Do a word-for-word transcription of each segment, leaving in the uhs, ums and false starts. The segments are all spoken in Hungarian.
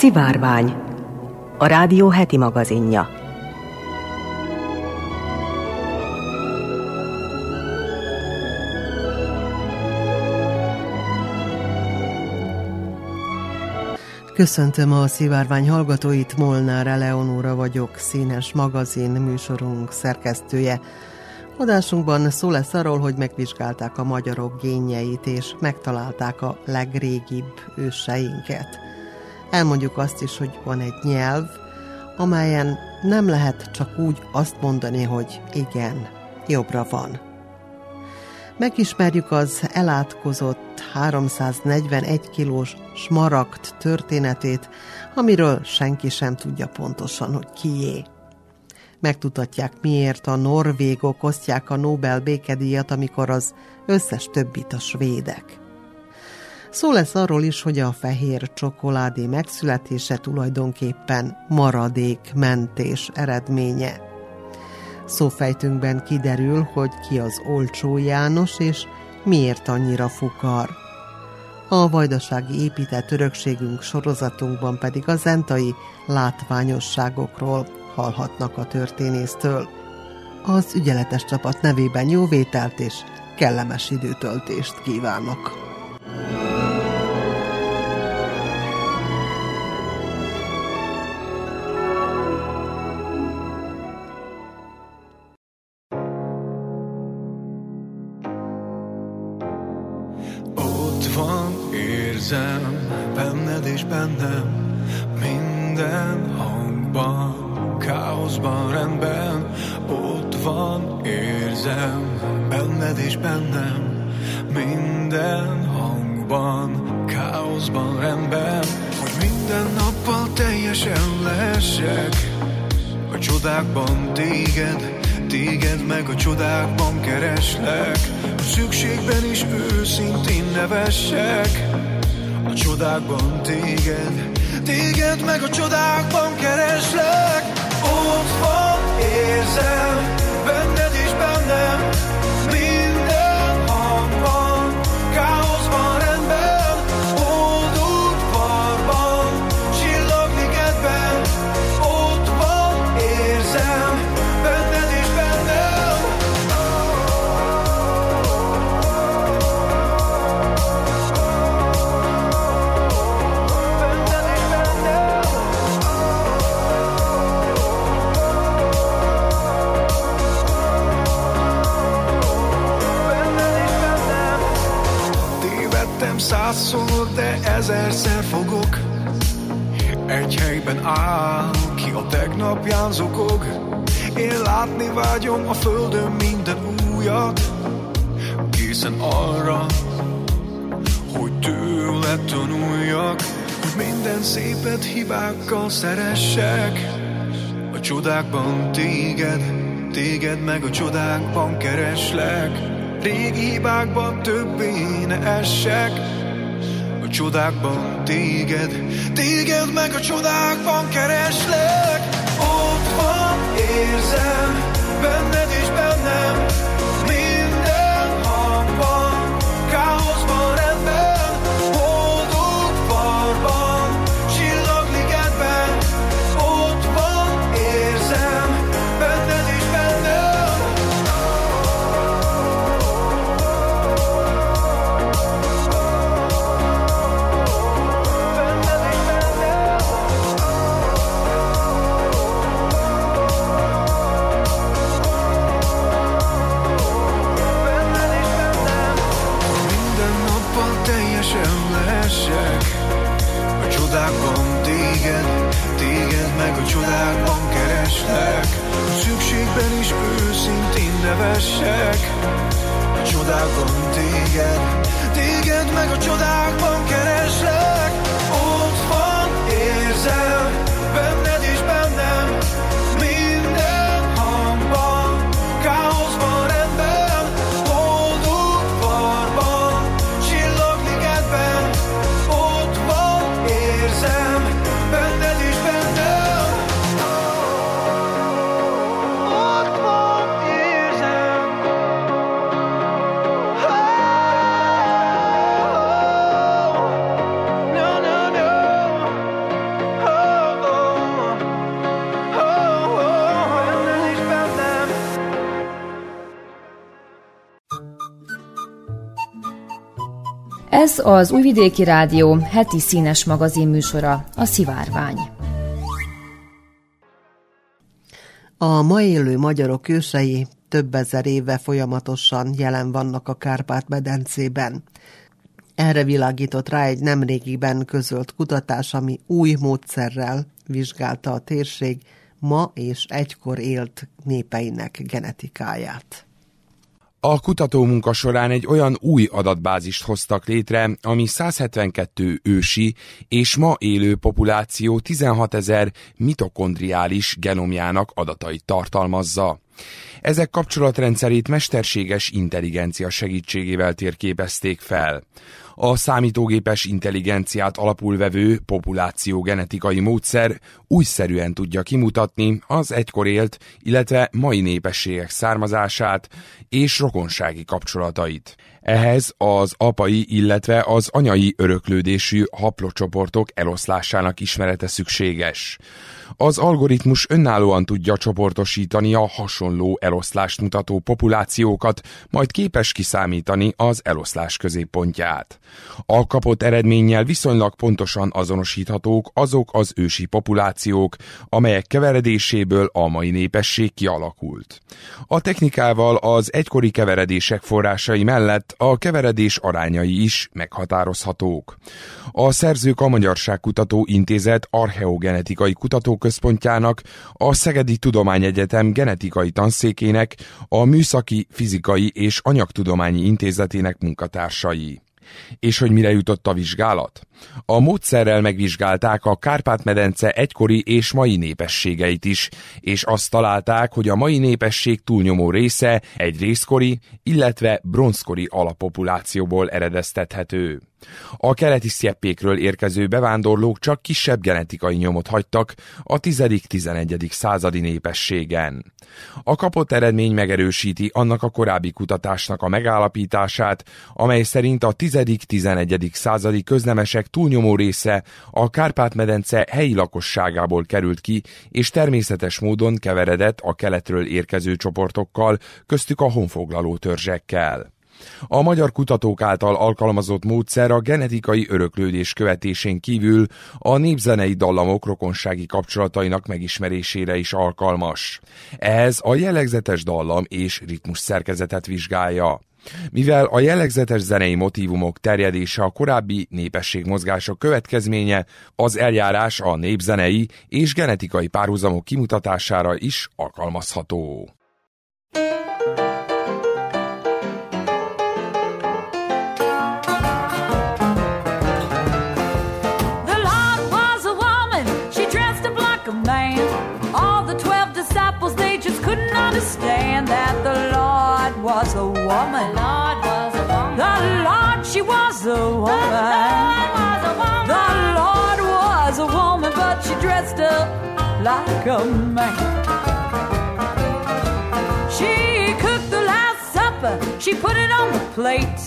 Szivárvány, a rádió heti magazinja. Köszöntöm a Szivárvány hallgatóit, Molnár Eleonóra vagyok, színes magazin műsorunk szerkesztője. Adásunkban szó lesz arról, hogy megvizsgálták a magyarok génjeit, és megtalálták a legrégibb őseinket. Elmondjuk azt is, hogy van egy nyelv, amelyen nem lehet csak úgy azt mondani, hogy igen, jobbra van. Megismerjük az elátkozott háromszáznegyvenegy kilós smaragd történetét, amiről senki sem tudja pontosan, hogy kié. Megtudatják, miért a norvégok osztják a Nobel békedíjat, amikor az összes többit a svédek. Szó lesz arról is, hogy a fehér csokoládé megszületése tulajdonképpen maradékmentés eredménye. Szófejtünkben kiderül, hogy ki az olcsó János, és miért annyira fukar. A vajdasági épített örökségünk sorozatunkban pedig a zentai látványosságokról hallhatnak a történésztől. Az ügyeletes csapat nevében jó vételt és kellemes időtöltést kívánok! Benned és bennem, minden hangban, káoszban, rendben. Ott van, érzem, benned és bennem, minden hangban, káoszban, rendben. Hogy minden nappal teljesen leszek a csodákban téged, téged meg a csodákban kereslek. A szükségben is őszintén nevessek, a csodákban téged, téged meg a csodákban kereslek. Ott van, érzem, benned és bennem, minden hangban, káoszban, rendben. Ódult parban, csillagliketben, ott van, érzem, benned és bennem. Százszor, de ezerszer fogok. Egy helyben áll, ki a tegnapján zokog. Én látni vágyom a földön minden újat, készen arra, hogy tőle tanuljak. Hogy minden szépet hibákkal szeressek, a csodákban téged, téged meg a csodákban kereslek. Régi hibákban többé ne essek, a csodákban téged, téged meg a csodákban kereslek. Ott van, érzem, benned és bennem, minden hangban, káoszban, rendben. Boldog parban, csillagligedben, ott van, érzem, benned és bennem. A csodákban téged, téged meg a csodákban kereslek. A szükségben is őszintén nevessek, a csodákban téged, téged meg a csodákban kereslek. Ott van, érzem, benned és bennem, minden hangban, káoszban, rendben. Ez az Újvidéki Rádió heti színes magazin műsora, a Szivárvány. A ma élő magyarok ősei több ezer éve folyamatosan jelen vannak a Kárpát-medencében. Erre világított rá egy nemrégiben közölt kutatás, ami új módszerrel vizsgálta a térség ma és egykor élt népeinek genetikáját. A kutatómunka során egy olyan új adatbázist hoztak létre, ami száz hetvenkettő ősi és ma élő populáció tizenhatezer mitokondriális genomjának adatait tartalmazza. Ezek kapcsolatrendszerét mesterséges intelligencia segítségével térképezték fel. A számítógépes intelligenciát alapul vevő populációgenetikai módszer újszerűen tudja kimutatni az egykor élt, illetve mai népességek származását és rokonsági kapcsolatait. Ehhez az apai, illetve az anyai öröklődésű haplocsoportok eloszlásának ismerete szükséges. Az algoritmus önállóan tudja csoportosítani a hasonló eloszlást mutató populációkat, majd képes kiszámítani az eloszlás középpontját. A kapott eredménnyel viszonylag pontosan azonosíthatók azok az ősi populációk, amelyek keveredéséből a mai népesség kialakult. A technikával az egykori keveredések forrásai mellett a keveredés arányai is meghatározhatók. A szerzők a Magyarságkutató Intézet archeogenetikai kutatóközpontjának, a Szegedi Tudományegyetem genetikai tanszékének, a Műszaki, Fizikai és Anyagtudományi Intézetének munkatársai. És hogy mire jutott a vizsgálat? A módszerrel megvizsgálták a Kárpát-medence egykori és mai népességeit is, és azt találták, hogy a mai népesség túlnyomó része egy rézkori, illetve bronzkori alappopulációból eredeztethető. A keleti sztyeppékről érkező bevándorlók csak kisebb genetikai nyomot hagytak a tizedik-tizenegyedik századi népességen. A kapott eredmény megerősíti annak a korábbi kutatásnak a megállapítását, amely szerint a tizedik-tizenegyedik századi köznemesek túlnyomó része a Kárpát-medence helyi lakosságából került ki, és természetes módon keveredett a keletről érkező csoportokkal, köztük a honfoglaló törzsekkel. A magyar kutatók által alkalmazott módszer a genetikai öröklődés követésén kívül a népzenei dallamok rokonsági kapcsolatainak megismerésére is alkalmas. Ehhez a jellegzetes dallam és ritmus szerkezetet vizsgálja. Mivel a jellegzetes zenei motívumok terjedése a korábbi népességmozgások következménye, az eljárás a népzenei és genetikai párhuzamok kimutatására is alkalmazható. Understand that the Lord was a woman. The Lord was a woman. The Lord, she was a woman. The Lord was a woman. The Lord was a woman, but she dressed up like a man. She cooked the Last Supper. She put it on the plate.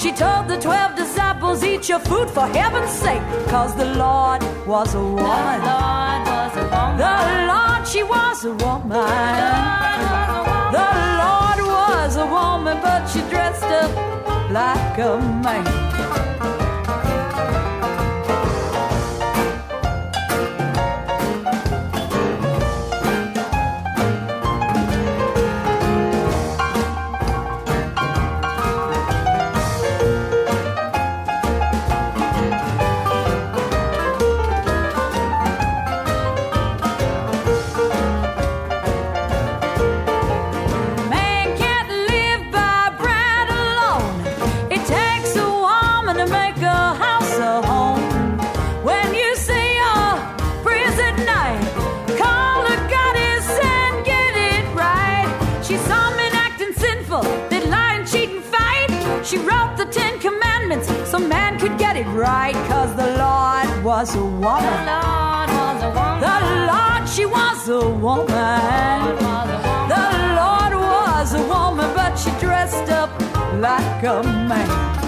She told the twelve disciples, eat your food for heaven's sake, 'cause the Lord was a woman. The Lord was a woman. The Lord, she was a woman. A woman, but she dressed up like a man. She wrote the Ten Commandments so man could get it right, 'cause the Lord was a woman. The Lord was a woman. The Lord, she was a woman. The Lord was a woman, but she dressed up like a man.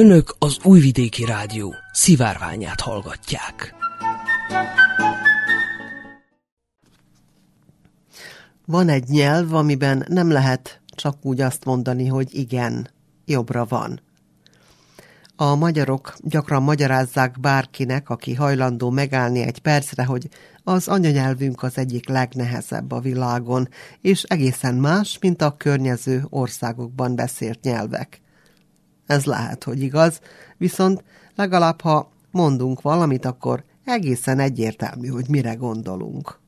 Önök az Újvidéki Rádió szivárványát hallgatják. Van egy nyelv, amiben nem lehet csak úgy azt mondani, hogy igen, jobbra van. A magyarok gyakran magyarázzák bárkinek, aki hajlandó megállni egy percre, hogy az anyanyelvünk az egyik legnehezebb a világon, és egészen más, mint a környező országokban beszélt nyelvek. Ez lehet, hogy igaz, viszont legalább, ha mondunk valamit, akkor egészen egyértelmű, hogy mire gondolunk.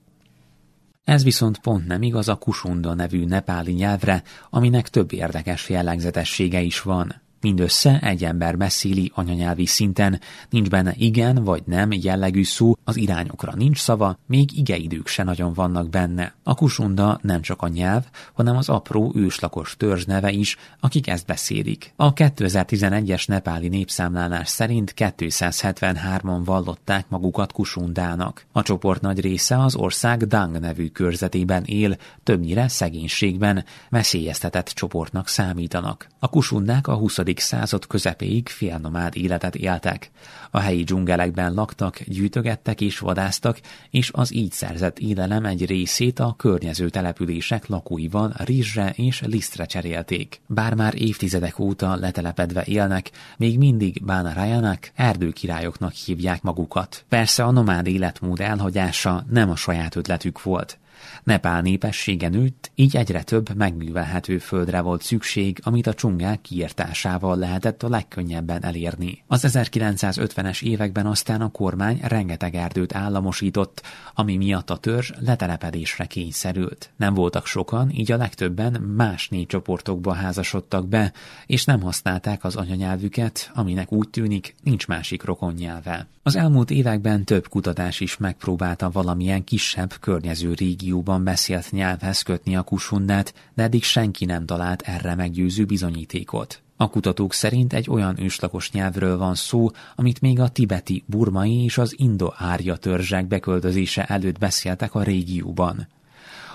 Ez viszont pont nem igaz a Kusunda nevű nepáli nyelvre, aminek több érdekes jellegzetessége is van. Mindössze egy ember beszéli anyanyelvi szinten, nincs benne igen vagy nem jellegű szó, az irányokra nincs szava, még igeidők se nagyon vannak benne. A Kusunda nem csak a nyelv, hanem az apró őslakos törzs neve is, akik ezt beszélik. A kétezer-tizenegyes nepáli népszámlálás szerint kétszázhetvenhárman vallották magukat Kusundának. A csoport nagy része az ország Dang nevű körzetében él, többnyire szegénységben, veszélyeztetett csoportnak számítanak. A Kusundák a huszadik század közepéig félnomád életet éltek. A helyi dzsungelekben laktak, gyűjtögettek és vadáztak, és az így szerzett élelem egy részét a környező települések lakóival rizsre és lisztre cserélték. Bár már évtizedek óta letelepedve élnek, még mindig bánarájának, erdőkirályoknak hívják magukat. Persze a nomád életmód elhagyása nem a saját ötletük volt. Nepál népessége nőtt, így egyre több megművelhető földre volt szükség, amit a dzsungel kiirtásával lehetett a legkönnyebben elérni. Az ezerkilencszázötvenes években aztán a kormány rengeteg erdőt államosított, ami miatt a törzs letelepedésre kényszerült. Nem voltak sokan, így a legtöbben más népcsoportokba házasodtak be, és nem használták az anyanyelvüket, aminek úgy tűnik, nincs másik rokonnyelve. Az elmúlt években több kutatás is megpróbálta valamilyen kisebb környező régió beszélt nyelvhez kötni a Kusundát, de eddig senki nem talált erre meggyőző bizonyítékot. A kutatók szerint egy olyan őslakos nyelvről van szó, amit még a tibeti, burmai és az indo-árja törzsek beköltözése előtt beszéltek a régióban.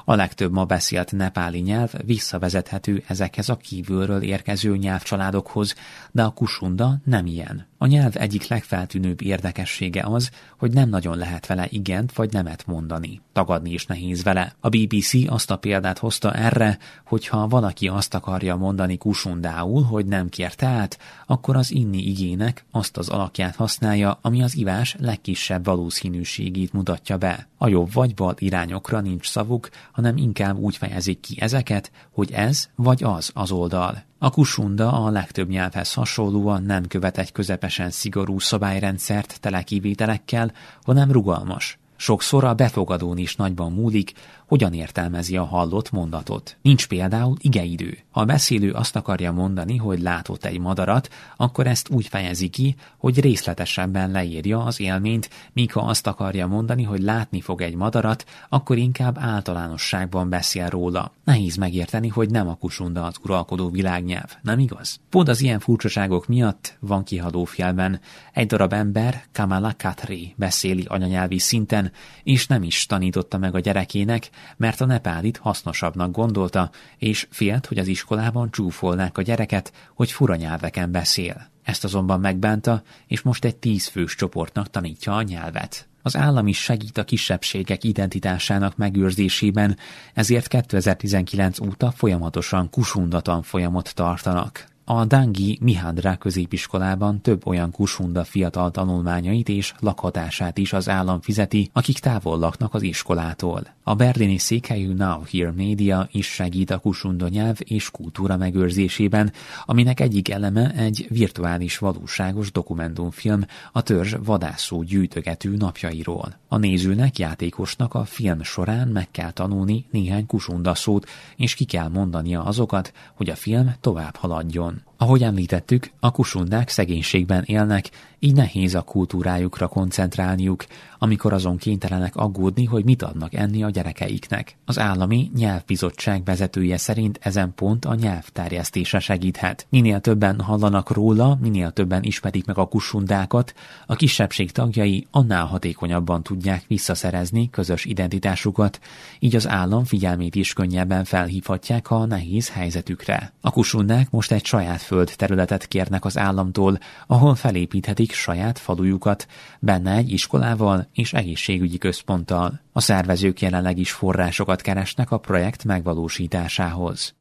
A legtöbb ma beszélt nepáli nyelv visszavezethető ezekhez a kívülről érkező nyelvcsaládokhoz, de a Kusunda nem ilyen. A nyelv egyik legfeltűnőbb érdekessége az, hogy nem nagyon lehet vele igent vagy nemet mondani. Tagadni is nehéz vele. A bé bé cé azt a példát hozta erre, hogyha valaki azt akarja mondani kusundául, hogy nem kér teát, akkor az inni igének azt az alakját használja, ami az ivás legkisebb valószínűségét mutatja be. A jobb vagy bal irányokra nincs szavuk, hanem inkább úgy fejezik ki ezeket, hogy ez vagy az az oldal. A Kusunda a legtöbb nyelvhez hasonlóan nem követ egy közepesen szigorú szabályrendszert tele kivételekkel, hanem rugalmas. Sokszor a befogadón is nagyban múlik, hogyan értelmezi a hallott mondatot. Nincs például igeidő. Ha a beszélő azt akarja mondani, hogy látott egy madarat, akkor ezt úgy fejezi ki, hogy részletesebben leírja az élményt, míg ha azt akarja mondani, hogy látni fog egy madarat, akkor inkább általánosságban beszél róla. Nehéz megérteni, hogy nem a Kusunda az uralkodó világnyelv, nem igaz? Pont az ilyen furcsaságok miatt van kihatófélben. Egy darab ember, Kamala Katri beszéli anyanyelvi szinten, és nem is tanította meg a gyerekének, mert a nepálit hasznosabbnak gondolta, és félt, hogy az iskolában csúfolnák a gyereket, hogy fura nyelveken beszél. Ezt azonban megbánta, és most egy tízfős csoportnak tanítja a nyelvet. Az állam is segít a kisebbségek identitásának megőrzésében, ezért kétezer-tizenkilenc óta folyamatosan Kusunda tanfolyamot tartanak. A Dangi Mihandra középiskolában több olyan Kusunda fiatal tanulmányait és lakhatását is az állam fizeti, akik távol laknak az iskolától. A berlini székhelyű Now Here Media is segít a Kusunda nyelv és kultúra megőrzésében, aminek egyik eleme egy virtuális valóságos dokumentumfilm a törzs vadászó gyűjtögető napjairól. A nézőnek, játékosnak a film során meg kell tanulni néhány Kusunda szót, és ki kell mondania azokat, hogy a film tovább haladjon. Ahogy említettük, a kusundák szegénységben élnek, így nehéz a kultúrájukra koncentrálniuk, amikor azon kénytelenek aggódni, hogy mit adnak enni a gyerekeiknek. Az állami nyelvbizottság vezetője szerint ezen pont a nyelvterjesztése segíthet. Minél többen hallanak róla, minél többen ismerik meg a kusundákat, a kisebbség tagjai annál hatékonyabban tudják visszaszerezni közös identitásukat, így az állam figyelmét is könnyebben felhívhatják a nehéz helyzetükre. A kusundák most egy saját földterületet kérnek az államtól, ahol felépíthetik saját falujukat, benne egy iskolával és egészségügyi központtal. A szervezők jelenleg is forrásokat keresnek a projekt megvalósításához.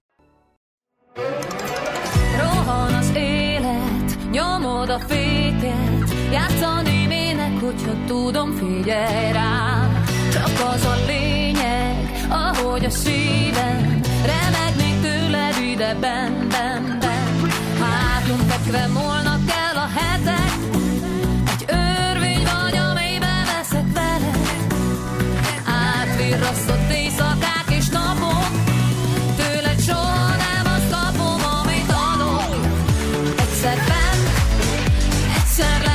Rohan az élet, nyomod a féket, játszani mének, hogyha tudom, figyelj rá. Csak az a lényeg, ahogy a szívem, remegnék tőled ide, ben, ben, ben. Hátlunk fekve múlnak el a hetek, egy örvény vagy, amelyben veszek veled. Átvirrasztott éjszakák és napok, tőled soha nem azt kapom, amit adok. Egyszer ben, egyszer le.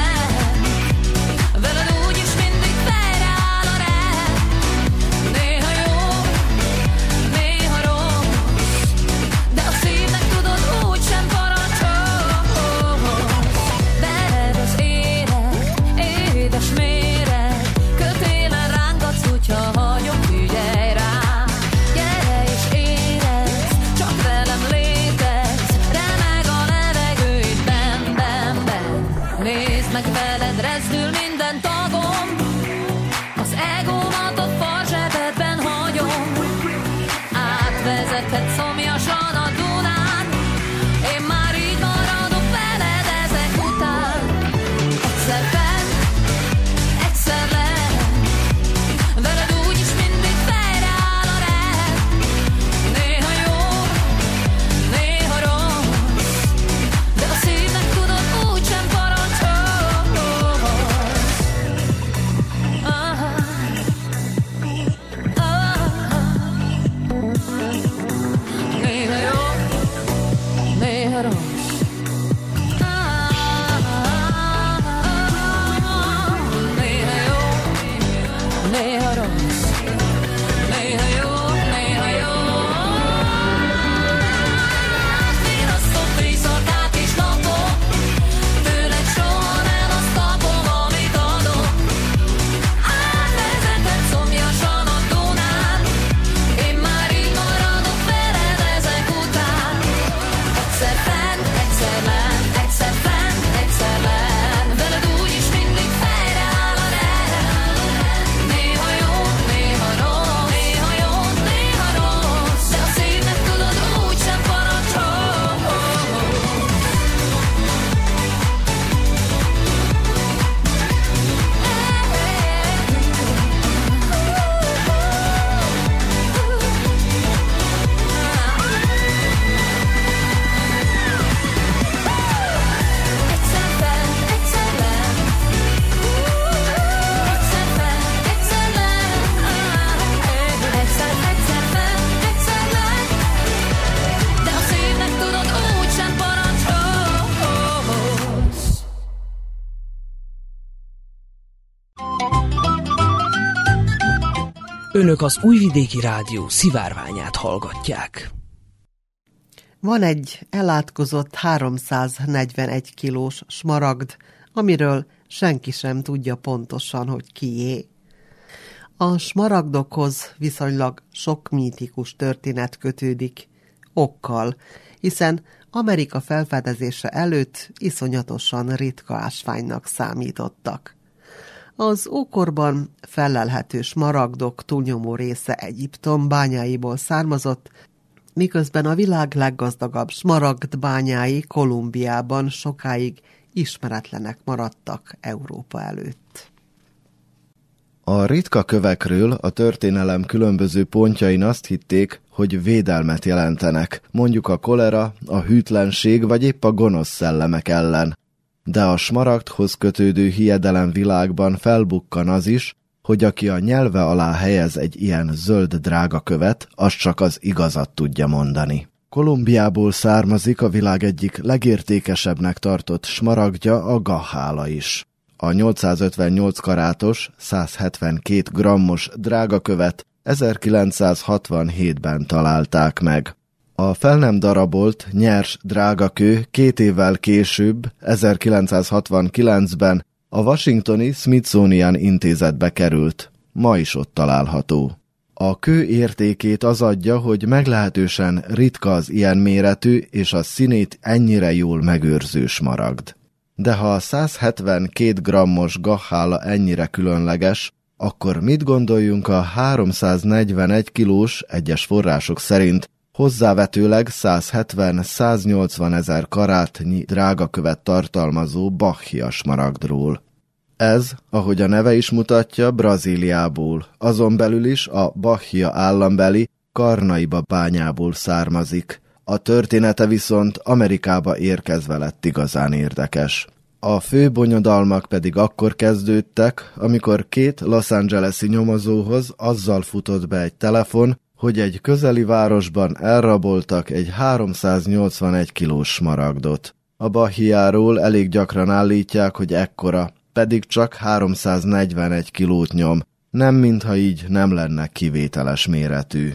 Önök az Újvidéki Rádió szivárványát hallgatják. Van egy elátkozott háromszáznegyvenegy kilós smaragd, amiről senki sem tudja pontosan, hogy kié. A smaragdokhoz viszonylag sok mítikus történet kötődik, okkal, hiszen Amerika felfedezése előtt iszonyatosan ritka ásványnak számítottak. Az ókorban fellelhető smaragdok túlnyomó része Egyiptom bányáiból származott, miközben a világ leggazdagabb smaragd bányái Kolumbiában sokáig ismeretlenek maradtak Európa előtt. A ritka kövekről a történelem különböző pontjain azt hitték, hogy védelmet jelentenek, mondjuk a kolera, a hűtlenség vagy épp a gonosz szellemek ellen. De a smaragdhoz kötődő hiedelem világban felbukkan az is, hogy aki a nyelve alá helyez egy ilyen zöld drága követ, az csak az igazat tudja mondani. Kolumbiából származik a világ egyik legértékesebbnek tartott smaragdja, a gahála is. A nyolcszázötvennyolc karátos, száz hetvenkét grammos drága követ ezerkilencszázhatvanhétben találták meg. A fel nem darabolt, nyers drágakő két évvel később, ezerkilencszázhatvankilencben a washingtoni Smithsonian Intézetbe került. Ma is ott található. A kő értékét az adja, hogy meglehetősen ritka az ilyen méretű és a színét ennyire jól megőrző smaragd. De ha a száz hetvenkét grammos gahhála ennyire különleges, akkor mit gondoljunk a háromszáznegyvenegy kilós, egyes források szerint, hozzávetőleg száz hetven-száznyolcvan ezer karátnyi drágakövet tartalmazó bahia smaragdról? Ez, ahogy a neve is mutatja, Brazíliából, azon belül is a Bahia állambeli Karnaiba bányából származik. A története viszont Amerikába érkezve lett igazán érdekes. A fő bonyodalmak pedig akkor kezdődtek, amikor két Los Angeles-i nyomozóhoz azzal futott be egy telefon, hogy egy közeli városban elraboltak egy háromszáznyolcvanegy kilós smaragdot. A Bahiáról elég gyakran állítják, hogy ekkora, pedig csak háromszáznegyvenegy kilót nyom, nem mintha így nem lenne kivételes méretű.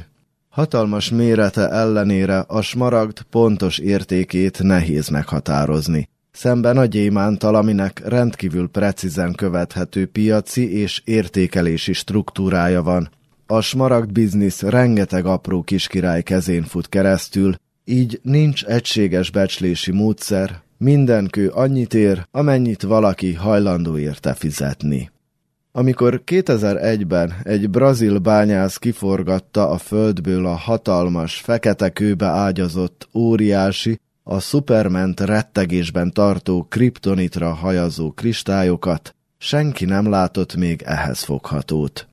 Hatalmas mérete ellenére a smaragd pontos értékét nehéz meghatározni, szemben a gyémántal, aminek rendkívül precízen követhető piaci és értékelési struktúrája van. A smaragd biznisz rengeteg apró kiskirály kezén fut keresztül, így nincs egységes becslési módszer, minden kő annyit ér, amennyit valaki hajlandó érte fizetni. Amikor kétezer-egyben egy brazil bányász kiforgatta a földből a hatalmas, fekete kőbe ágyazott, óriási, a Superment rettegésben tartó kriptonitra hajazó kristályokat, senki nem látott még ehhez foghatót.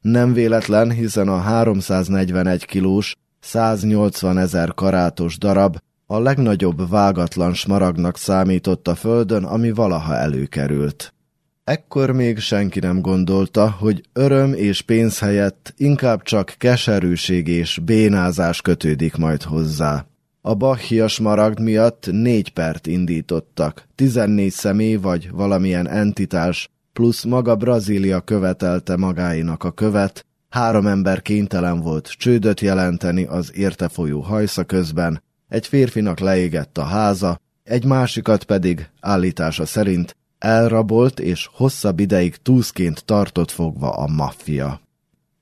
Nem véletlen, hiszen a háromszáznegyvenegy kilós, száznyolcvan ezer karátos darab a legnagyobb vágatlan smaragdnak számított a földön, ami valaha előkerült. Ekkor még senki nem gondolta, hogy öröm és pénz helyett inkább csak keserűség és bénázás kötődik majd hozzá. A Bahia smaragd miatt négy pert indítottak, tizennégy személy vagy valamilyen entitás, plusz maga Brazília követelte magáinak a követ, három ember kénytelen volt csődöt jelenteni az érte folyó hajsza közben, egy férfinak leégett a háza, egy másikat pedig, állítása szerint, elrabolt és hosszabb ideig túszként tartott fogva a maffia.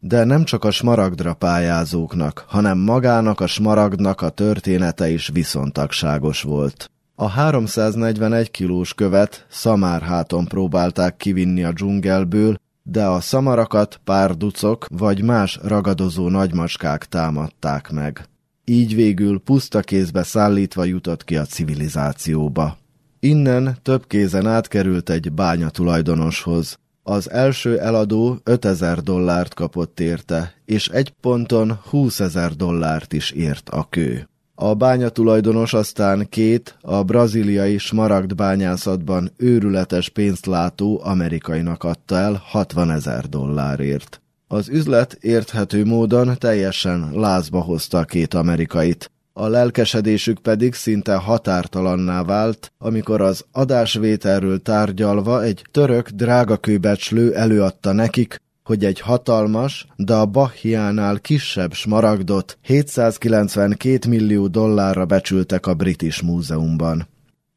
De nem csak a smaragdra pályázóknak, hanem magának a smaragdnak a története is viszontagságos volt. A háromszáznegyvenegy kilós követ szamárháton próbálták kivinni a dzsungelből, de a szamarakat pár ducok vagy más ragadozó nagymacskák támadták meg. Így végül puszta kézbe szállítva jutott ki a civilizációba. Innen több kézen átkerült egy bányatulajdonoshoz. Az első eladó ötezer dollárt kapott érte, és egy ponton húszezer dollárt is ért a kő. A bányatulajdonos aztán két a braziliai smaragdbányászatban őrületes pénzt látó amerikainak adta el hatvanezer dollárért. Az üzlet érthető módon teljesen lázba hozta a két amerikait, a lelkesedésük pedig szinte határtalanná vált, amikor az adásvételről tárgyalva egy török drágakőbecslő előadta nekik, hogy egy hatalmas, de a Bahiánál kisebb smaragdot hétszázkilencvenkét millió dollárra becsültek a British Múzeumban.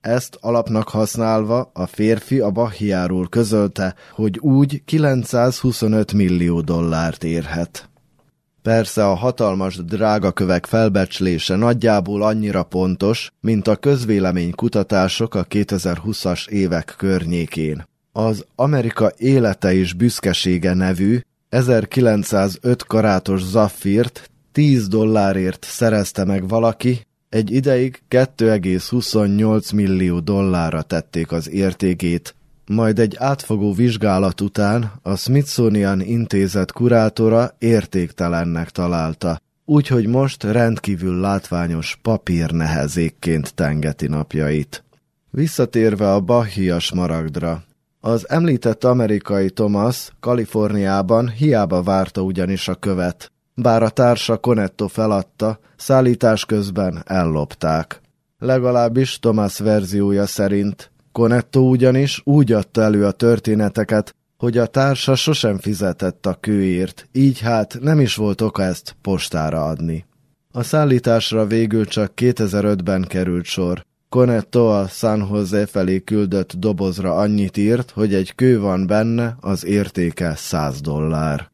Ezt alapnak használva a férfi a Bahiáról közölte, hogy úgy kilencszázhuszonöt millió dollárt érhet. Persze a hatalmas drágakövek felbecslése nagyjából annyira pontos, mint a közvélemény kutatások a kétezerhúszas évek környékén. Az Amerika élete és büszkesége nevű ezerkilencszázöt karátos zaffírt tíz dollárért szerezte meg valaki, egy ideig kettő egész huszonnyolc millió dollárra tették az értékét, majd egy átfogó vizsgálat után a Smithsonian Intézet kurátora értéktelennek találta, úgyhogy most rendkívül látványos papírnehezékként tengeti napjait. Visszatérve a Bahia smaragdra. Az említett amerikai Thomas Kaliforniában hiába várta ugyanis a követ, bár a társa Conetto feladta, szállítás közben ellopták. Legalábbis Thomas verziója szerint. Conetto ugyanis úgy adta elő a történeteket, hogy a társa sosem fizetett a kőért, így hát nem is volt oka ezt postára adni. A szállításra végül csak kétezer-ötben került sor. Conetto a San Jose felé küldött dobozra annyit írt, hogy egy kő van benne, az értéke száz dollár.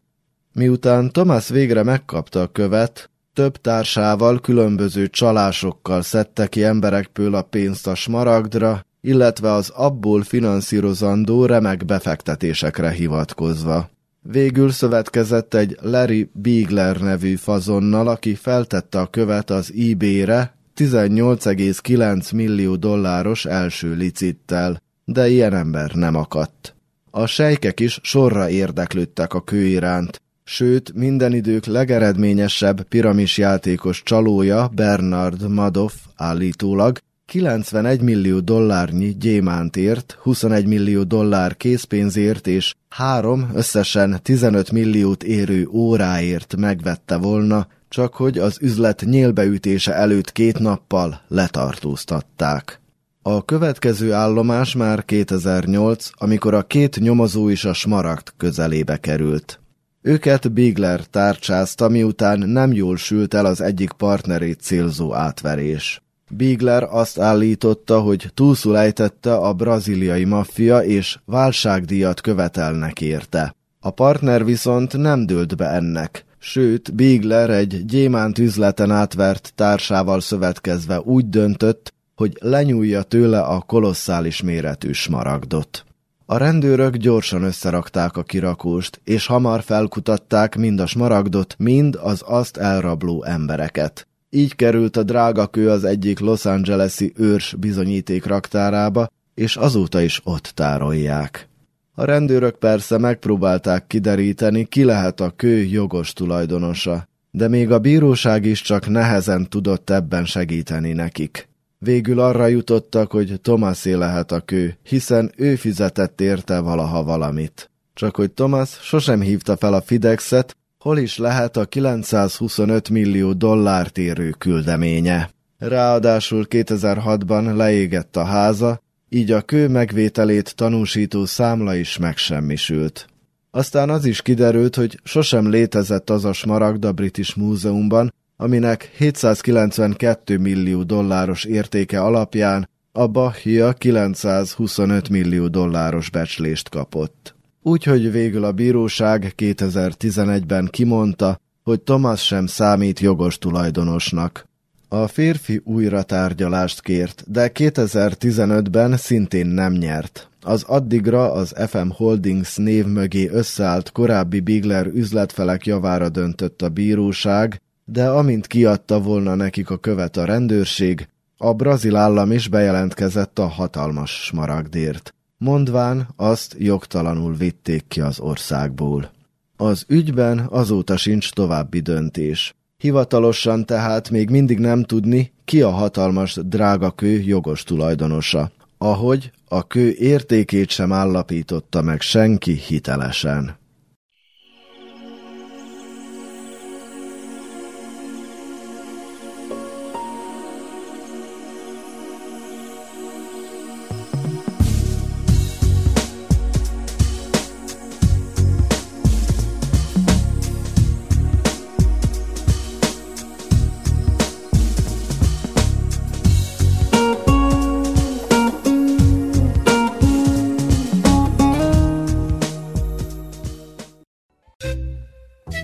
Miután Thomas végre megkapta a követ, több társával különböző csalásokkal szedte ki emberekből a pénzt a smaragdra, illetve az abból finanszírozandó remek befektetésekre hivatkozva. Végül szövetkezett egy Larry Bigler nevű fazonnal, aki feltette a követ az eBay-re tizennyolc egész kilenc millió dolláros első licittel, de ilyen ember nem akadt. A sejkek is sorra érdeklődtek a kő iránt, sőt minden idők legeredményesebb piramisjátékos csalója Bernard Madoff állítólag kilencvenegy millió dollárnyi gyémántért, huszonegy millió dollár készpénzért és három összesen tizenöt milliót érő óráért megvette volna, csak hogy az üzlet nyélbeütése előtt két nappal letartóztatták. A következő állomás már kétezer-nyolc, amikor a két nyomozó is a smaragd közelébe került. Őket Bigler tárcsázta, miután nem jól sült el az egyik partnerét célzó átverés. Bigler azt állította, hogy túlszul ejtette a braziliai maffia és válságdíjat követelnek érte. A partner viszont nem dőlt be ennek, sőt Bigler egy gyémánt üzleten átvert társával szövetkezve úgy döntött, hogy lenyúlja tőle a kolosszális méretű smaragdot. A rendőrök gyorsan összerakták a kirakóst, és hamar felkutatták mind a smaragdot, mind az azt elrabló embereket. Így került a drága kő az egyik Los Angeles-i őrs bizonyíték raktárába, és azóta is ott tárolják. A rendőrök persze megpróbálták kideríteni, ki lehet a kő jogos tulajdonosa, de még a bíróság is csak nehezen tudott ebben segíteni nekik. Végül arra jutottak, hogy Thomasé lehet a kő, hiszen ő fizetett érte valaha valamit. Csak hogy Thomas sosem hívta fel a Fidexet, hol is lehet a kilencszázhuszonöt millió dollárt érő küldeménye. Ráadásul kétezer-hatban leégett a háza, így a kő megvételét tanúsító számla is megsemmisült. Aztán az is kiderült, hogy sosem létezett az a smaragd a British Múzeumban, aminek hétszázkilencvenkettő millió dolláros értéke alapján a Bahia kilencszázhuszonöt millió dolláros becslést kapott. Úgyhogy végül a bíróság kétezer-tizenegyben kimondta, hogy Thomas sem számít jogos tulajdonosnak. A férfi újra tárgyalást kért, de kétezer-tizenötben szintén nem nyert. Az addigra az ef em Holdings név mögé összeállt korábbi Bigler üzletfelek javára döntött a bíróság, de amint kiadta volna nekik a követ a rendőrség, a brazil állam is bejelentkezett a hatalmas smaragdért, mondván azt jogtalanul vitték ki az országból. Az ügyben azóta sincs további döntés. Hivatalosan tehát még mindig nem tudni, ki a hatalmas drágakő jogos tulajdonosa, ahogy a kő értékét sem állapította meg senki hitelesen.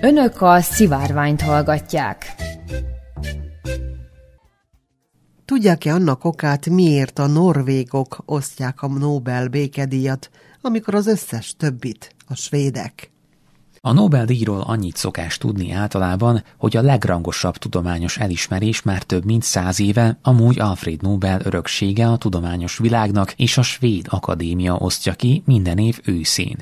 Önök a Szivárványt hallgatják. Tudják-e annak okát, miért a norvégok osztják a Nobel békedíjat, amikor az összes többit a svédek? A Nobel-díjról annyit szokás tudni általában, hogy a legrangosabb tudományos elismerés már több mint száz éve amúgy Alfred Nobel öröksége a tudományos világnak, és a Svéd Akadémia osztja ki minden év őszén.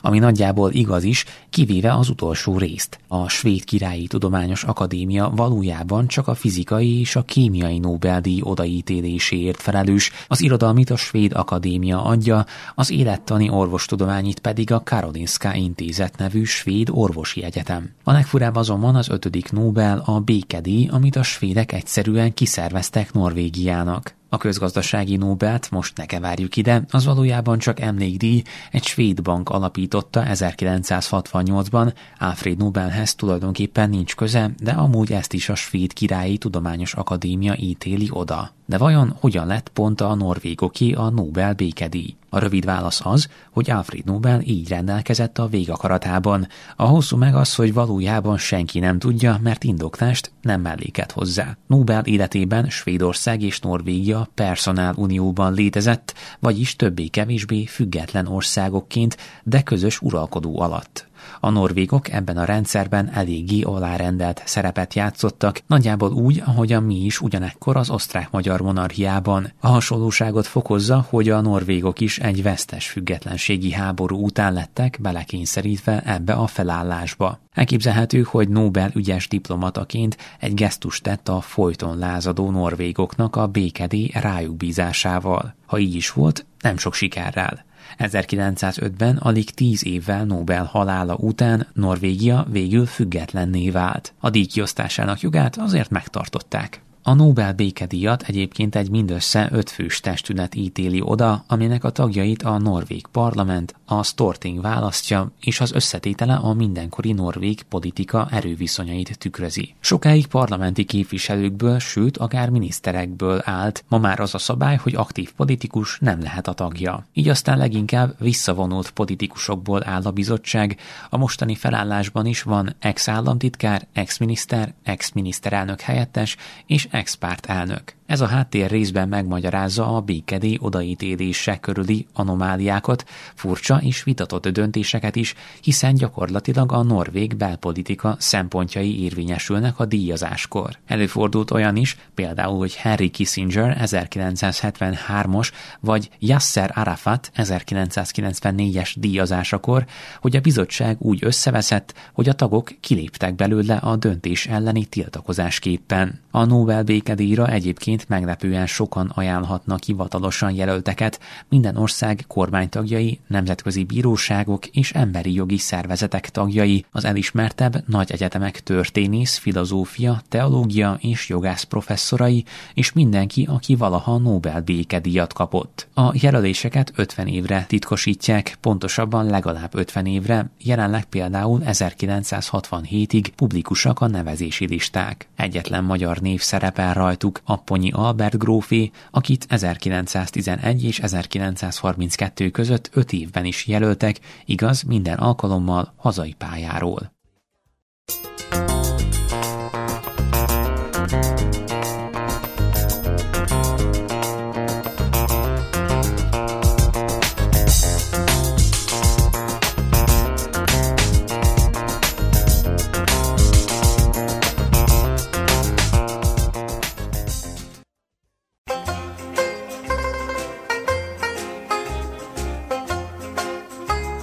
Ami nagyjából igaz is, kivéve az utolsó részt. A Svéd Királyi Tudományos Akadémia valójában csak a fizikai és a kémiai Nobel-díj odaítéléséért felelős, az irodalmit a Svéd Akadémia adja, az élettani orvostudományit pedig a Karolinska Intézet nevű svéd orvosi egyetem. A legfurább azonban az ötödik Nobel, a békedíj, amit a svédek egyszerűen kiszerveztek Norvégiának. A közgazdasági Nobelt most ne keverjük ide, az valójában csak emlékdíj, egy svéd bank alapította ezerkilencszázhatvannyolcban, Alfred Nobelhez tulajdonképpen nincs köze, de amúgy ezt is a Svéd Királyi Tudományos Akadémia ítéli oda. De vajon hogyan lett pont a norvégoké a Nobel békedíj? A rövid válasz az, hogy Alfred Nobel így rendelkezett a végakaratában. A hosszú meg az, hogy valójában senki nem tudja, mert indoklást nem mellékelt hozzá. Nobel életében Svédország és Norvégia personál unióban létezett, vagyis többé-kevésbé független országokként, de közös uralkodó alatt. A norvégok ebben a rendszerben eléggé alárendelt szerepet játszottak, nagyjából úgy, ahogyan mi is ugyanekkor az osztrák-magyar monarchiában. A hasonlóságot fokozza, hogy a norvégok is egy vesztes függetlenségi háború után lettek belekényszerítve ebbe a felállásba. Elképzelhető, hogy Nobel ügyes diplomataként egy gesztust tett a folyton lázadó norvégoknak a békedély rájuk bízásával. Ha így is volt, nem sok sikerrel. ezerkilencszázötben, alig tíz évvel Nobel halála után Norvégia végül függetlenné vált. A díj kiosztásának jogát azért megtartották. A Nobel békedíjat egyébként egy mindössze ötfős testület ítéli oda, aminek a tagjait a norvég parlament, a Storting választja, és az összetétele a mindenkori norvég politika erőviszonyait tükrözi. Sokáig parlamenti képviselőkből, sőt akár miniszterekből állt, ma már az a szabály, hogy aktív politikus nem lehet a tagja. Így aztán leginkább visszavonult politikusokból áll a bizottság, a mostani felállásban is van ex-államtitkár, ex-miniszter, ex-miniszterelnök helyettes és ex-párt elnök. Ez a háttér részben megmagyarázza a békedély odaítélése körüli anomáliákat, furcsa és vitatott döntéseket is, hiszen gyakorlatilag a norvég belpolitika szempontjai érvényesülnek a díjazáskor. Előfordult olyan is, például, hogy Henry Kissinger ezerkilencszázhetvenhármas vagy Yasser Arafat ezerkilencszázkilencvennégyes díjazásakor, hogy a bizottság úgy összeveszett, hogy a tagok kiléptek belőle a döntés elleni tiltakozásképpen. A Nobel békedíjra egyébként meglepően sokan ajánlhatnak hivatalosan jelölteket, minden ország kormánytagjai, nemzetközi bíróságok és emberi jogi szervezetek tagjai, az elismertebb nagy egyetemek történész, filozófia, teológia és jogász professzorai, és mindenki, aki valaha Nobel békedíjat kapott. A jelöléseket ötven évre titkosítják, pontosabban legalább ötven évre, jelenleg például ezerkilencszázhatvanhétig publikusak a nevezési listák. Egyetlen magyar név szerepel rajtuk, a Ponyi Albert grófé, akit ezerkilencszáztizenegy és ezerkilencszázharminckettő között öt évben is jelöltek, igaz, minden alkalommal hazai pályáról.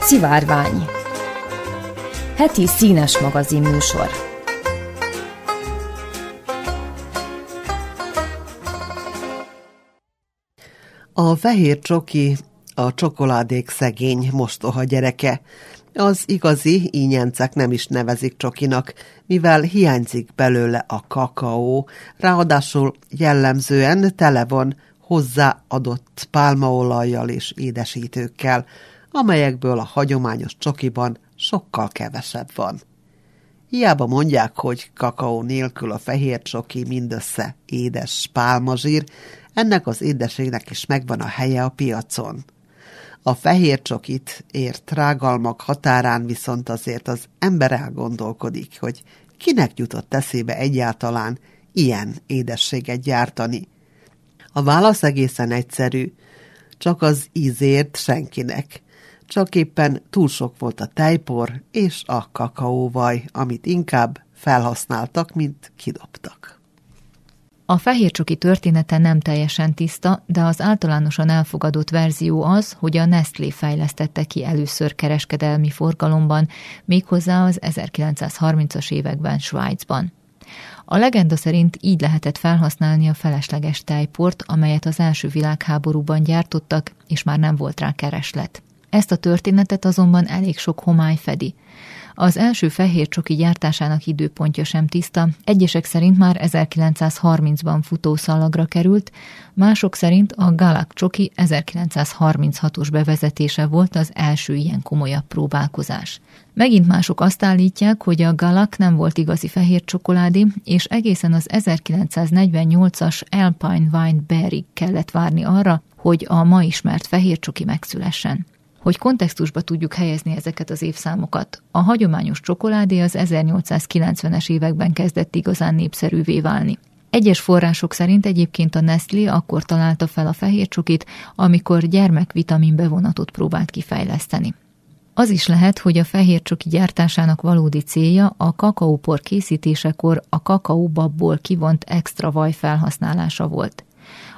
Szivárvány. Heti színes magazin műsor. A fehér csoki a csokoládék szegény, mostoha gyereke. Az igazi ínyencek nem is nevezik csokinak, mivel hiányzik belőle a kakaó. Ráadásul jellemzően tele van hozzáadott pálmaolajjal és édesítőkkel, amelyekből a hagyományos csokiban sokkal kevesebb van. Hiába mondják, hogy kakaó nélkül a fehér csoki mindössze édes pálmazsír, ennek az édeségnek is megvan a helye a piacon. A fehér csokit ért rágalmak határán viszont azért az ember elgondolkodik, hogy kinek jutott eszébe egyáltalán ilyen édességet gyártani. A válasz egészen egyszerű, csak az ízért senkinek. Csak éppen túl sok volt a tejpor és a kakaóvaj, amit inkább felhasználtak, mint kidobtak. A fehér csoki története nem teljesen tiszta, de az általánosan elfogadott verzió az, hogy a Nestlé fejlesztette ki először kereskedelmi forgalomban, méghozzá az ezerkilencszázharmincas években Svájcban. A legenda szerint így lehetett felhasználni a felesleges tejport, amelyet az első világháborúban gyártottak, és már nem volt rá kereslet. Ezt a történetet azonban elég sok homály fedi. Az első fehér csoki gyártásának időpontja sem tiszta, egyesek szerint már ezerkilencszázharmincban futószalagra került, mások szerint a Galak csoki ezerkilencszázharminchatos bevezetése volt az első ilyen komolyabb próbálkozás. Megint mások azt állítják, hogy a Galak nem volt igazi fehér csokoládé, és egészen az ezerkilencszáznegyvennyolcas Alpine Wine Berry kellett várni arra, hogy a ma ismert fehér csoki megszülessen. Hogy kontextusba tudjuk helyezni ezeket az évszámokat, a hagyományos csokoládé az ezernyolcszázkilencvenes években kezdett igazán népszerűvé válni. Egyes források szerint egyébként a Nestlé akkor találta fel a fehér csokit, amikor gyermekvitamin bevonatot próbált kifejleszteni. Az is lehet, hogy a fehér csoki gyártásának valódi célja a kakaópor készítésekor a kakaóbabból kivont extra vaj felhasználása volt.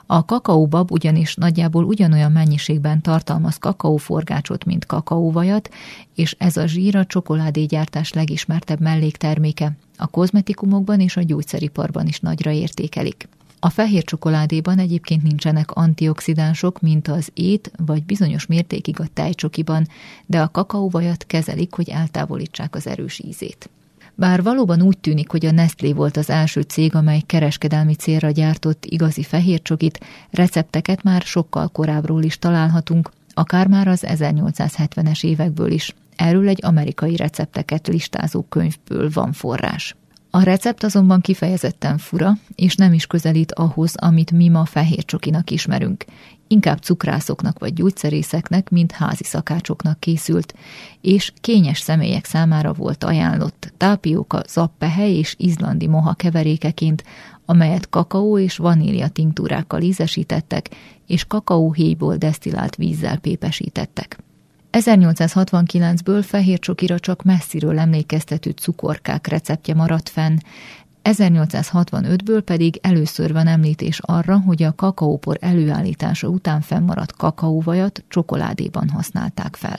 A kakaóbab ugyanis nagyjából ugyanolyan mennyiségben tartalmaz kakaóforgácsot, mint kakaóvajat, és ez a zsír a csokoládégyártás legismertebb mellékterméke. A kozmetikumokban és a gyógyszeriparban is nagyra értékelik. A fehér csokoládéban egyébként nincsenek antioxidánsok, mint az ét, vagy bizonyos mértékig a tejcsokiban, de a kakaóvajat kezelik, hogy eltávolítsák az erős ízét. Bár valóban úgy tűnik, hogy a Nestlé volt az első cég, amely kereskedelmi célra gyártott igazi fehér csokit, recepteket már sokkal korábbról is találhatunk, akár már az ezernyolcszázhetvenes évekből is. Erről egy amerikai recepteket listázó könyvből van forrás. A recept azonban kifejezetten fura, és nem is közelít ahhoz, amit mi ma fehér csokinak ismerünk. Inkább cukrászoknak vagy gyógyszerészeknek, mint házi szakácsoknak készült, és kényes személyek számára volt ajánlott tápióka, zappehely és izlandi moha keverékeként, amelyet kakaó és vanília tinktúrákkal ízesítettek, és kakaóhéjból desztillált vízzel pépesítettek. ezernyolcszázhatvankilencből fehér csokira csak messziről emlékeztető cukorkák receptje maradt fenn, ezernyolcszázhatvanötből pedig először van említés arra, hogy a kakaópor előállítása után fennmaradt kakaóvajat csokoládéban használták fel.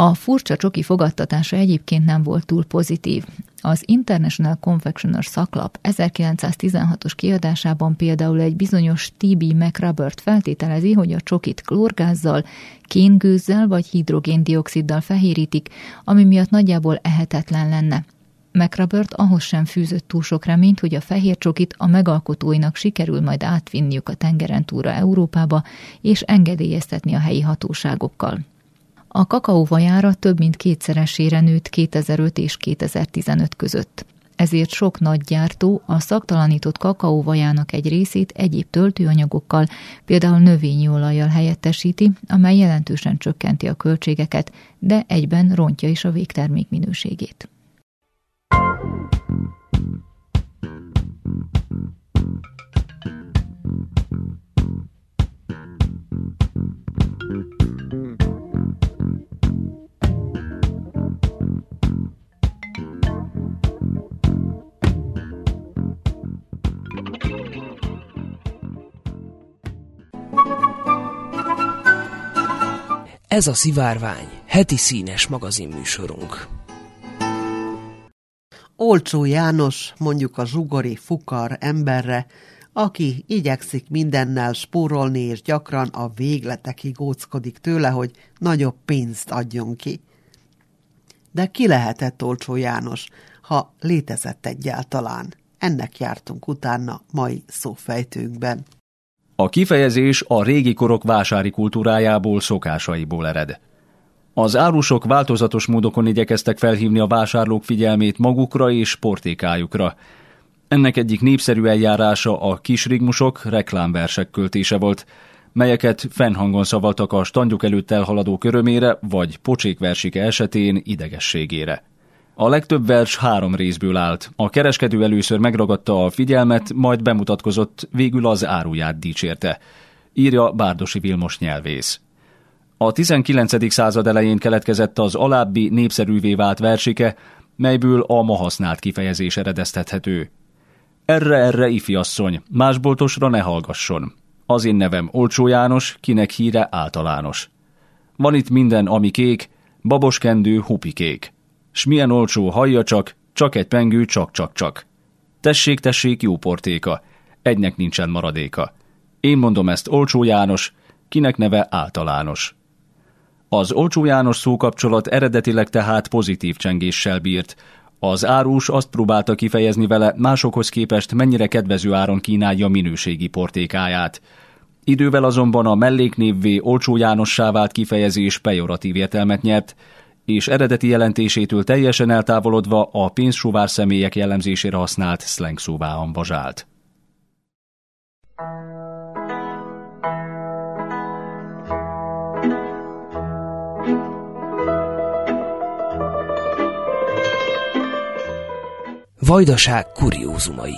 A furcsa csoki fogadtatása egyébként nem volt túl pozitív. Az International Confectioner szaklap ezerkilencszáztizenhatos kiadásában például egy bizonyos té bé McRubbert feltételezi, hogy a csokit klórgázzal, kéngőzzel vagy hidrogéndioxiddal fehérítik, ami miatt nagyjából ehetetlen lenne. McRubbert ahhoz sem fűzött túl sok reményt, hogy a fehér csokit a megalkotóinak sikerül majd átvinniük a tengeren túlra Európába és engedélyeztetni a helyi hatóságokkal. A kakaóvajára több mint kétszeresére nőtt kétezer-öt és kétezer-tizenöt között. Ezért sok nagy gyártó a szaktalanított kakaóvajának egy részét egyéb töltőanyagokkal, például növényi olajjal helyettesíti, amely jelentősen csökkenti a költségeket, de egyben rontja is a végtermék minőségét. Ez a Szivárvány, heti színes magazinműsorunk. Olcsó János, mondjuk a zsugori fukar emberre, aki igyekszik mindennel spórolni, és gyakran a végletekig óckodik tőle, hogy nagyobb pénzt adjon ki. De ki lehetett Olcsó János, ha létezett egyáltalán? Ennek jártunk utána mai szófejtőnkben. A kifejezés a régi korok vásári kultúrájából, szokásaiból ered. Az árusok változatos módokon igyekeztek felhívni a vásárlók figyelmét magukra és portékájukra. Ennek egyik népszerű eljárása a kisrigmusok, reklámversek költése volt, melyeket fennhangon szavaltak a standjuk előtt elhaladó körömére vagy pocsékversike esetén idegességére. A legtöbb vers három részből állt. A kereskedő először megragadta a figyelmet, majd bemutatkozott, végül az áruját dicsérte, írja Bárdosi Vilmos nyelvész. A tizenkilencedik század elején keletkezett az alábbi népszerűvé vált versike, melyből a ma használt kifejezés eredeztethető. Erre-erre ifiasszony, más boltosra ne hallgasson. Az én nevem Olcsó János, kinek híre általános. Van itt minden, ami kék, baboskendő, hupikék. S milyen olcsó, hallja csak, csak egy pengő, csak-csak-csak. Tessék, tessék, jó portéka, egynek nincsen maradéka. Én mondom ezt Olcsó János, kinek neve általános. Az Olcsó János szókapcsolat eredetileg tehát pozitív csengéssel bírt. Az árus azt próbálta kifejezni vele, másokhoz képest mennyire kedvező áron kínálja minőségi portékáját. Idővel azonban a melléknévvé Olcsó Jánossá vált kifejezés pejoratív értelmet nyert, és eredeti jelentésétől teljesen eltávolodva a pénzsúvár személyek jellemzésére használt szleng szóvá ambazsált. Vajdaság kuriózumai.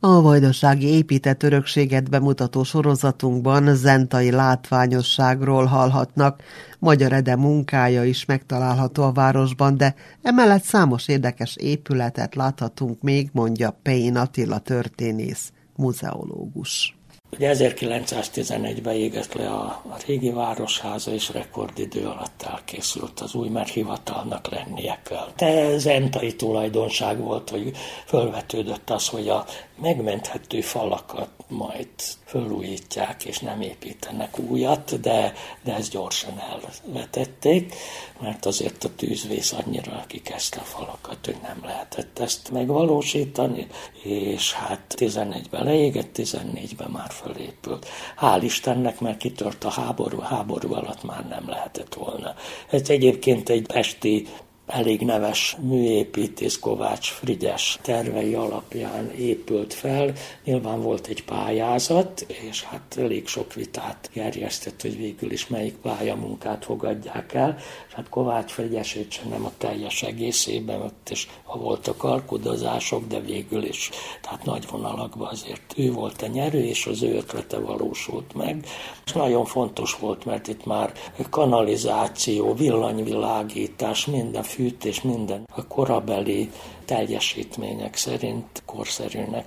A vajdasági épített örökséget bemutató sorozatunkban zentai látványosságról hallhatnak. Magyar Ede munkája is megtalálható a városban, de emellett számos érdekes épületet láthatunk még, mondja Pein Attila történész, muzeológus. Ugye ezerkilencszáztizenegyben égett le a, a régi városháza, és rekordidő alatt elkészült az új, mert hivatalnak lennie kell. Ez zentai tulajdonság volt, hogy fölvetődött az, hogy a megmenthető falakat majd fölújítják, és nem építenek újat, de, de ezt gyorsan elvetették, mert azért a tűzvész annyira kikezdte a falakat, hogy nem lehetett ezt megvalósítani, és hát tizenegyben leégett, tizennégyben már fölépült. Hál' Istennek, mert kitört a háború, háború alatt már nem lehetett volna. Ez egyébként egy pesti elég neves műépítész, Kovács Frigyes tervei alapján épült fel. Nyilván volt egy pályázat, és hát elég sok vitát gerjesztett, hogy végül is melyik pályamunkát fogadják el. És hát Kovács Frigyesét sem nem a teljes egészében, ott is voltak alkudozások, de végül is, tehát nagy vonalakban azért ő volt a nyerő, és az ő ötlete valósult meg. És nagyon fontos volt, mert itt már kanalizáció, villanyvilágítás, minden fűtés, minden a korabeli teljesítmények szerint korszerűnek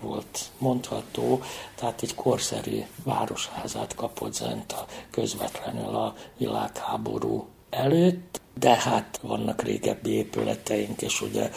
volt mondható, tehát egy korszerű városházát kapott Zenta közvetlenül a világháború előtt, de hát vannak régebbi épületeink, és ugye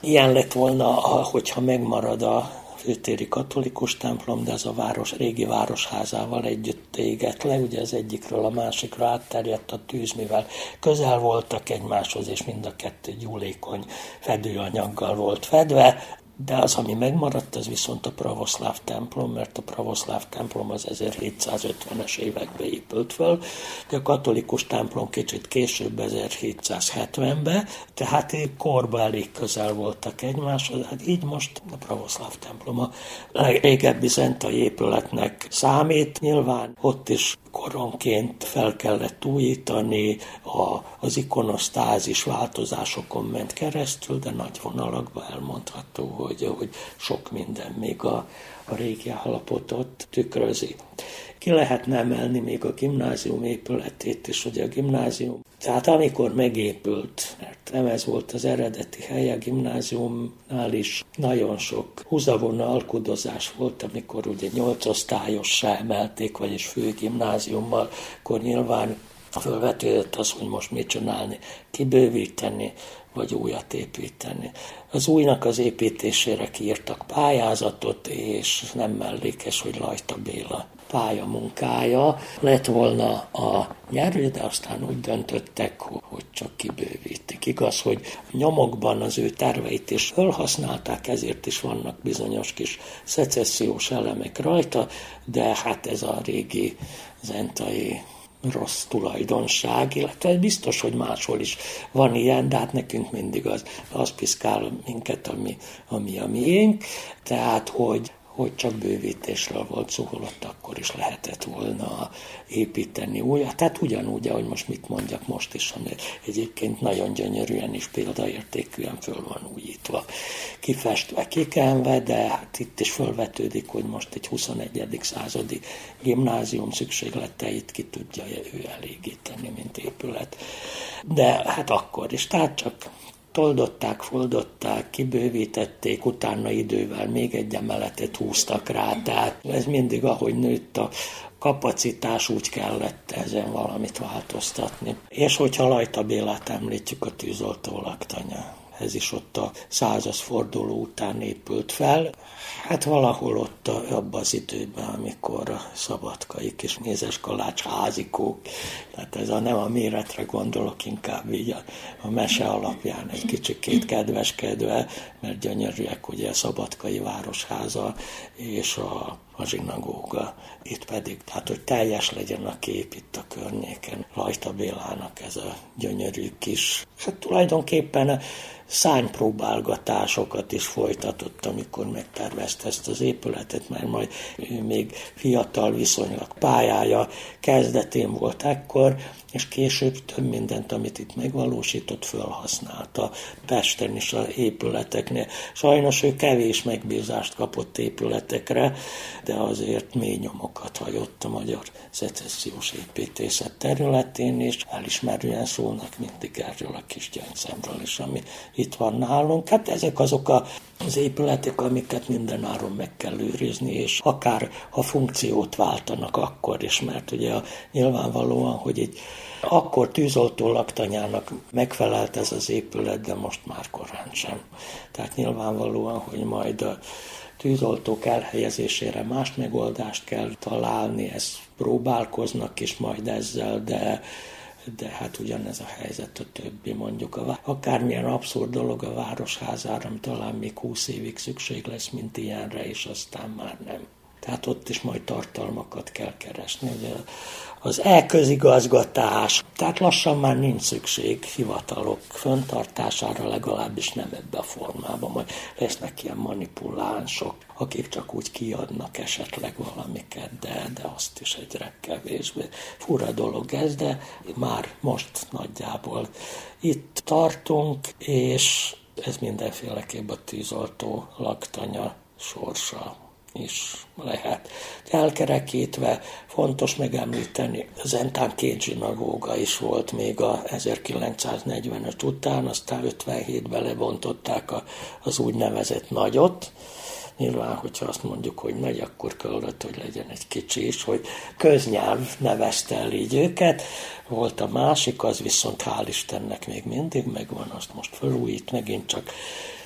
ilyen lett volna, hogyha megmarad a főtéri katolikus templom, de ez a város, régi városházával együtt égett le, ugye az egyikről a másikra átterjedt a tűz, mivel közel voltak egymáshoz, és mind a kettő gyúlékony fedőanyaggal volt fedve, de az, ami megmaradt, az viszont a pravoszláv templom, mert a pravoszláv templom az ezerhétszázötvenes években épült föl, de a katolikus templom kicsit később, ezerhétszázhetvenben, tehát így korban elég közel voltak egymáshoz, hát így most a pravoszláv templom a legrégebbi zentai épületnek számít, nyilván ott is koronként fel kellett újítani, a, az ikonosztázis változásokon ment keresztül, de nagy vonalakban elmondható, hogy, hogy sok minden még a, a régi állapotot tükrözi. Ki lehetne emelni még a gimnázium épületét is, ugye a gimnázium. Tehát amikor megépült, mert nem ez volt az eredeti helye, a gimnáziumnál is nagyon sok húzavona alkudozás volt, amikor ugye nyolc osztályossá emelték, vagyis főgimnáziummal, akkor nyilván fölvetődött az, hogy most mit csinálni, kibővíteni, vagy újat építeni. Az újnak az építésére kiírtak pályázatot, és nem mellékes, hogy Lajta Béla pályamunkája lett volna a nyerő, de aztán úgy döntöttek, hogy csak kibővítik. Igaz, hogy nyomokban az ő terveit is felhasználták, ezért is vannak bizonyos kis szecessziós elemek rajta, de hát ez a régi zentai rossz tulajdonság, illetve biztos, hogy máshol is van ilyen, de hát nekünk mindig az, az piszkál minket, ami, ami a miénk, tehát hogy, hogy csak bővítésről volt szó, holott akkor is lehetett volna építeni újat. Tehát ugyanúgy, ahogy most mit mondjak most is, ami egyébként nagyon gyönyörűen és példaértékűen föl van újítva. Kifestve, kikenve, de hát itt is fölvetődik, hogy most egy huszonegyedik századi gimnázium szükségleteit ki tudja ő elégíteni, mint épület. De hát akkor is, tehát csak toldották, foldották, kibővítették, utána idővel még egy emeletet húztak rá, tehát ez mindig ahogy nőtt a kapacitás, úgy kellett ezen valamit változtatni. És hogyha Lajta Bélát említjük, a tűzoltó laktanya, ez is ott a százas forduló után épült fel, hát valahol ott abban az időben, amikor a szabadkai kis mézeskalács házikók, tehát ez a, nem a méretre gondolok, inkább így a, a mese alapján egy kicsikét kedveskedve, mert gyönyörűek ugye a szabadkai városháza és a, a zsinagóga. Itt pedig, tehát hogy teljes legyen a kép itt a környéken, Lajta Bélának ez a gyönyörű kis, hát tulajdonképpen szárnypróbálgatásokat is folytatott, amikor megtervezte ezt az épületet, mert majd még fiatal viszonylag pályája kezdetén volt ekkor, és később több mindent, amit itt megvalósított, fölhasználta Pesten is az épületeknél. Sajnos ő kevés megbízást kapott épületekre, de azért mély nyomokat hagyott a magyar szecessziós építészet területén, és elismerően szólnak mindig erről a kis gyöngyszemről is, ami itt van nálunk. Hát ezek azok az épületek, amiket mindenáron meg kell őrizni, és akár ha funkciót váltanak, akkor is, mert ugye nyilvánvalóan, hogy egy akkor tűzoltó laktanyának megfelelt ez az épület, de most már korán sem. Tehát nyilvánvalóan, hogy majd a tűzoltók elhelyezésére más megoldást kell találni, ezt próbálkoznak is majd ezzel, de, de hát ugyanez a helyzet a többi, mondjuk. A, akármilyen abszurd dolog a Városházára, talán még húsz évig szükség lesz, mint ilyenre, és aztán már nem. Tehát ott is majd tartalmakat kell keresni. Ugye az e-közigazgatás, tehát lassan már nincs szükség hivatalok föntartására, legalábbis nem ebbe a formában. Majd lesznek ilyen manipulánsok, akik csak úgy kiadnak esetleg valamiket, de, de azt is egyre kevésbé. Fura dolog ez, de már most nagyjából itt tartunk, és ez mindenféleképp a tűzoltó laktanya sorsa is lehet elkerekítve. Fontos megemlíteni, Zentán két zsinagóga is volt még a ezerkilencszáznegyvenöt után, aztán ötvenhétben lebontották a, az úgynevezett nagyot. Nyilván, hogyha azt mondjuk, hogy nagy, akkor kellett, hogy legyen egy kicsi is, hogy köznyelv nevezte el így őket. Volt a másik, az viszont hál' Istennek még mindig megvan, azt most felújít megint csak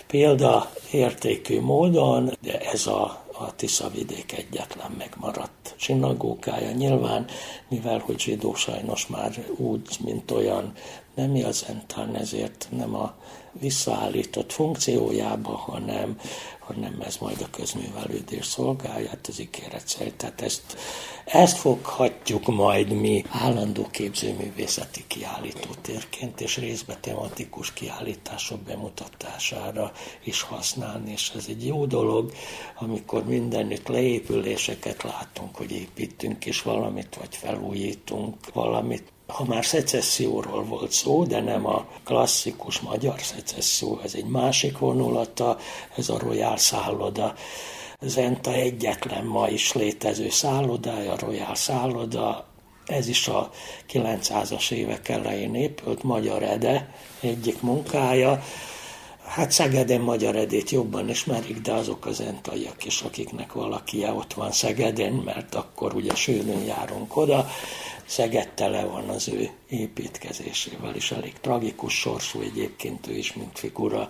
példaértékű módon, de ez a a Tisza-vidék egyetlen megmaradt zsinagógája. Nyilván, mivel hogy zsidó sajnos már úgy, mint olyan nem jelzentán, ezért nem a visszaállított funkciójába, hanem, hanem ez majd a közművelődés szolgálját, az ígéret szerint. Tehát ezt, ezt foghatjuk majd mi állandó képzőművészeti kiállító térként, és részbe tematikus kiállítások bemutatására is használni, és ez egy jó dolog, amikor mindenütt leépüléseket látunk, hogy építünk is valamit, vagy felújítunk valamit. Ha már szecesszióról volt szó, de nem a klasszikus magyar szecesszió, ez egy másik vonulata, ez a Royal szálloda. Zenta egyetlen ma is létező szállodája, a Royal szálloda, ez is a kilencszázas évek elején épült, Magyar Ede egyik munkája. Hát Szegeden Magyar Edét jobban ismerik, de azok az zentaiak is, akiknek valaki ott van Szegeden, mert akkor ugye sűrűn járunk oda, Szeged tele van az ő építkezésével is, elég tragikus sorsú egyébként ő is, mint figura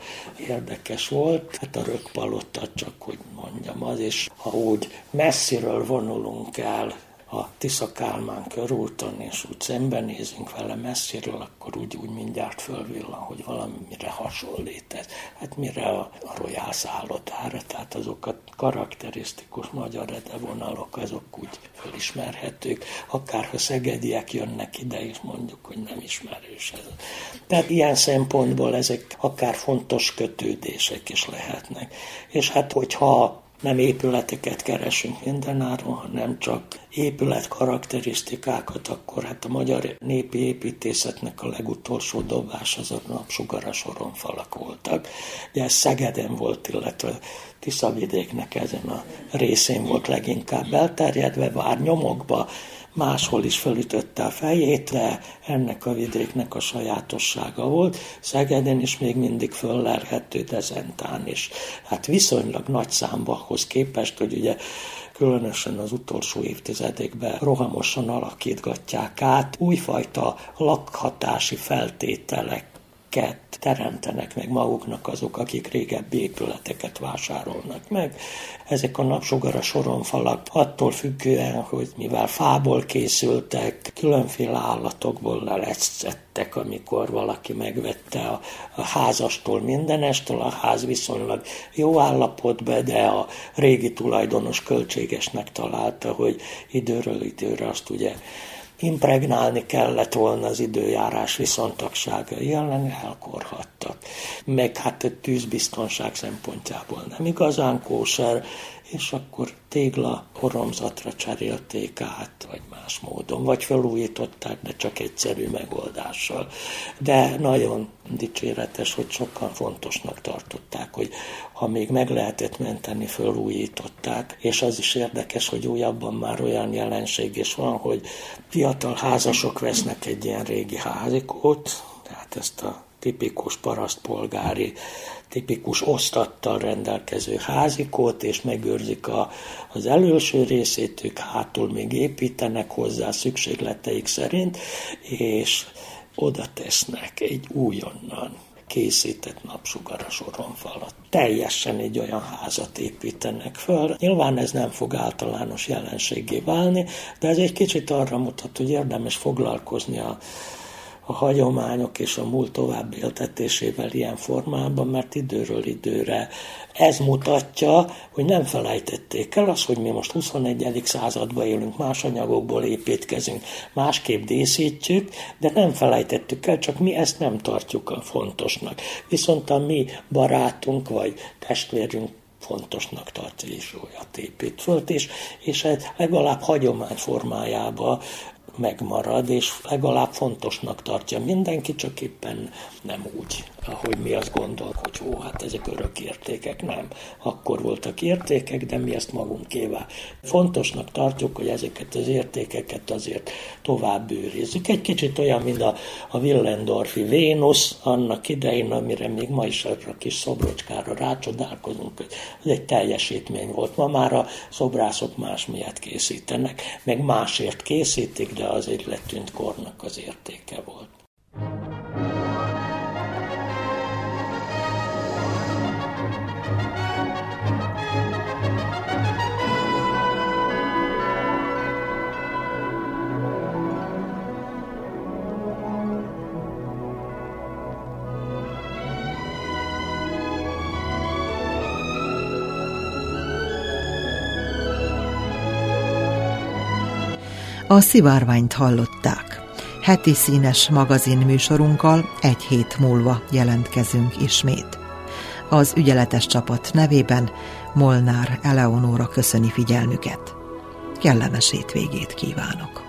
érdekes volt. Hát a Rökkpalotta, csak hogy mondjam, az is, ha úgy messziről vonulunk el a Tisza-Kálmán körúton, és úgy szembenézünk vele messziről, akkor úgy, úgy mindjárt fölvillan, hogy valamire hasonlít ez. Hát mire a, a Royal szállodára, tehát azok a karakterisztikus magyar edevonalok, azok úgy fölismerhetők, akárha szegediek jönnek ide, és mondjuk, hogy nem ismerős ez. Tehát ilyen szempontból ezek akár fontos kötődések is lehetnek. És hát, hogyha nem épületeket keresünk mindenáron, hanem csak épületkarakterisztikákat, akkor hát a magyar népi építészetnek a legutolsó dobás az a napsugaras oromfalak voltak. Ugye ez Szegeden volt, illetve Tisza-vidéknek ezen a részén volt leginkább elterjedve, bár nyomokba máshol is felütötte a fejét, de ennek a vidéknek a sajátossága volt. Szegeden is még mindig föllelhető, de Zentán is. Hát viszonylag nagy számbahoz képest, hogy ugye különösen az utolsó évtizedekben rohamosan alakítgatják át, újfajta lakhatási feltételeket teremtenek meg maguknak azok, akik régebbi épületeket vásárolnak meg. Ezek a napsugaras oromfalak attól függően, hogy mivel fából készültek, különféle állatokból lelecettek, amikor valaki megvette a, a házastól mindenestől, a ház viszonylag jó állapotban, de a régi tulajdonos költségesnek találta, hogy időről időre azt ugye impregnálni kellett volna az időjárás viszontagságai ellen, elkorhattak. Meg hát a tűzbiztonság szempontjából nem igazán kóser, és akkor tégla horomzatra cserélték át, vagy más módon, vagy felújították, de csak egyszerű megoldással. De nagyon dicséretes, hogy sokkal fontosnak tartották, hogy ha még meg lehetett menteni, felújították, és az is érdekes, hogy újabban már olyan jelenség is van, hogy fiatal házasok vesznek egy ilyen régi házikót, tehát ezt a tipikus parasztpolgári, tipikus osztattal rendelkező házikót, és megőrzik a, az előső részét, ők hátul még építenek hozzá szükségleteik szerint, és oda tesznek egy újonnan készített napsugaras oromfalat. Teljesen egy olyan házat építenek föl. Nyilván ez nem fog általános jelenséggé válni, de ez egy kicsit arra mutat, hogy érdemes foglalkozni a a hagyományok és a múlt tovább éltetésével ilyen formában, mert időről időre ez mutatja, hogy nem felejtették el azt, hogy mi most huszonegyedik században élünk, más anyagokból építkezünk, másképp díszítjük, de nem felejtettük el, csak mi ezt nem tartjuk a fontosnak. Viszont a mi barátunk vagy testvérünk fontosnak tartja is olyat épít föl, és, és ez legalább hagyomány formájába megmarad, és legalább fontosnak tartja mindenki, csak éppen nem úgy, ahogy mi azt gondoljuk, hogy ó, hát ezek örök értékek. Nem, akkor voltak értékek, de mi ezt magunkévá fontosnak tartjuk, hogy ezeket az értékeket azért tovább őrizzük. Egy kicsit olyan, mint a, a Willendorfi Vénusz annak idején, amire még ma is a kis szobrocskára rácsodálkozunk, hogy ez egy teljesítmény volt. Ma már a szobrászok más miatt készítenek, meg másért készítik, de az egy letűnt kornak az értéke volt. A Szivárványt hallották. Heti színes magazin műsorunkkal egy hét múlva jelentkezünk ismét. Az ügyeletes csapat nevében Molnár Eleonóra köszöni figyelmüket. Kellemes hétvégét kívánok!